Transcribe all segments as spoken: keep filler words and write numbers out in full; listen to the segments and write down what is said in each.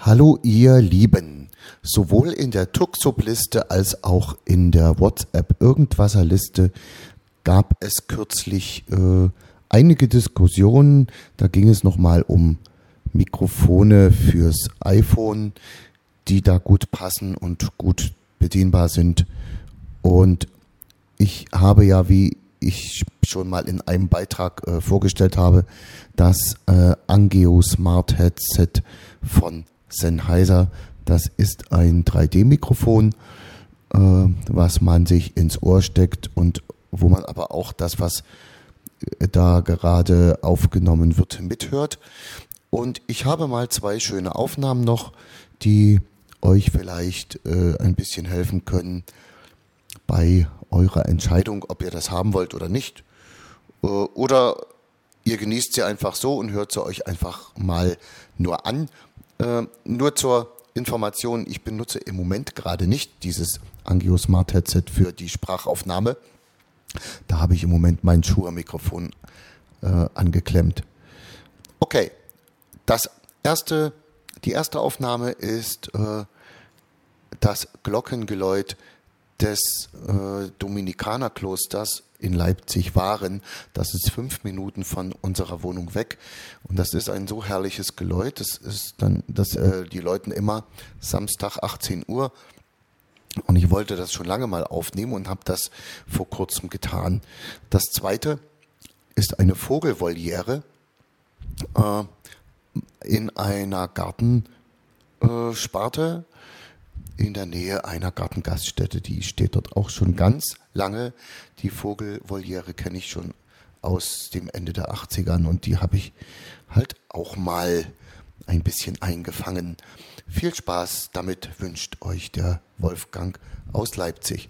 Hallo ihr Lieben, sowohl in der Tuxub-Liste als auch in der WhatsApp-Irgendwasser-Liste gab es kürzlich äh, einige Diskussionen. Da ging es nochmal um Mikrofone fürs iPhone, die da gut passen und gut bedienbar sind. Und ich habe ja, wie ich schon mal in einem Beitrag äh, vorgestellt habe, das äh, AMBEO Smart Headset von Sennheiser. Das ist ein drei D Mikrofon, äh, was man sich ins Ohr steckt und wo man aber auch das, was da gerade aufgenommen wird, mithört. Und ich habe mal zwei schöne Aufnahmen noch, die euch vielleicht äh, ein bisschen helfen können bei eurer Entscheidung, ob ihr das haben wollt oder nicht. Äh, oder ihr genießt sie einfach so und hört sie euch einfach mal nur an. Äh, nur zur Information, ich benutze im Moment gerade nicht dieses AMBEO Smart Headset für die Sprachaufnahme. Da habe ich im Moment mein Shure-Mikrofon äh, angeklemmt. Okay, das erste, die erste Aufnahme ist äh, das Glockengeläut des äh, Dominikanerklosters in Leipzig-Waren. Das ist fünf Minuten von unserer Wohnung weg. Und das ist ein so herrliches Geläut. Das ist dann, das, äh, die läuten immer Samstag achtzehn Uhr. Und ich wollte das schon lange mal aufnehmen und habe das vor kurzem getan. Das zweite ist eine Vogelvoliere äh, in einer Gartensparte äh, in der Nähe einer Gartengaststätte. Die steht dort auch schon ganz lange. Die Vogelvoliere kenne ich schon aus dem Ende der achtzigern und die habe ich halt auch mal ein bisschen eingefangen. Viel Spaß damit wünscht euch der Wolfgang aus Leipzig.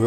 Du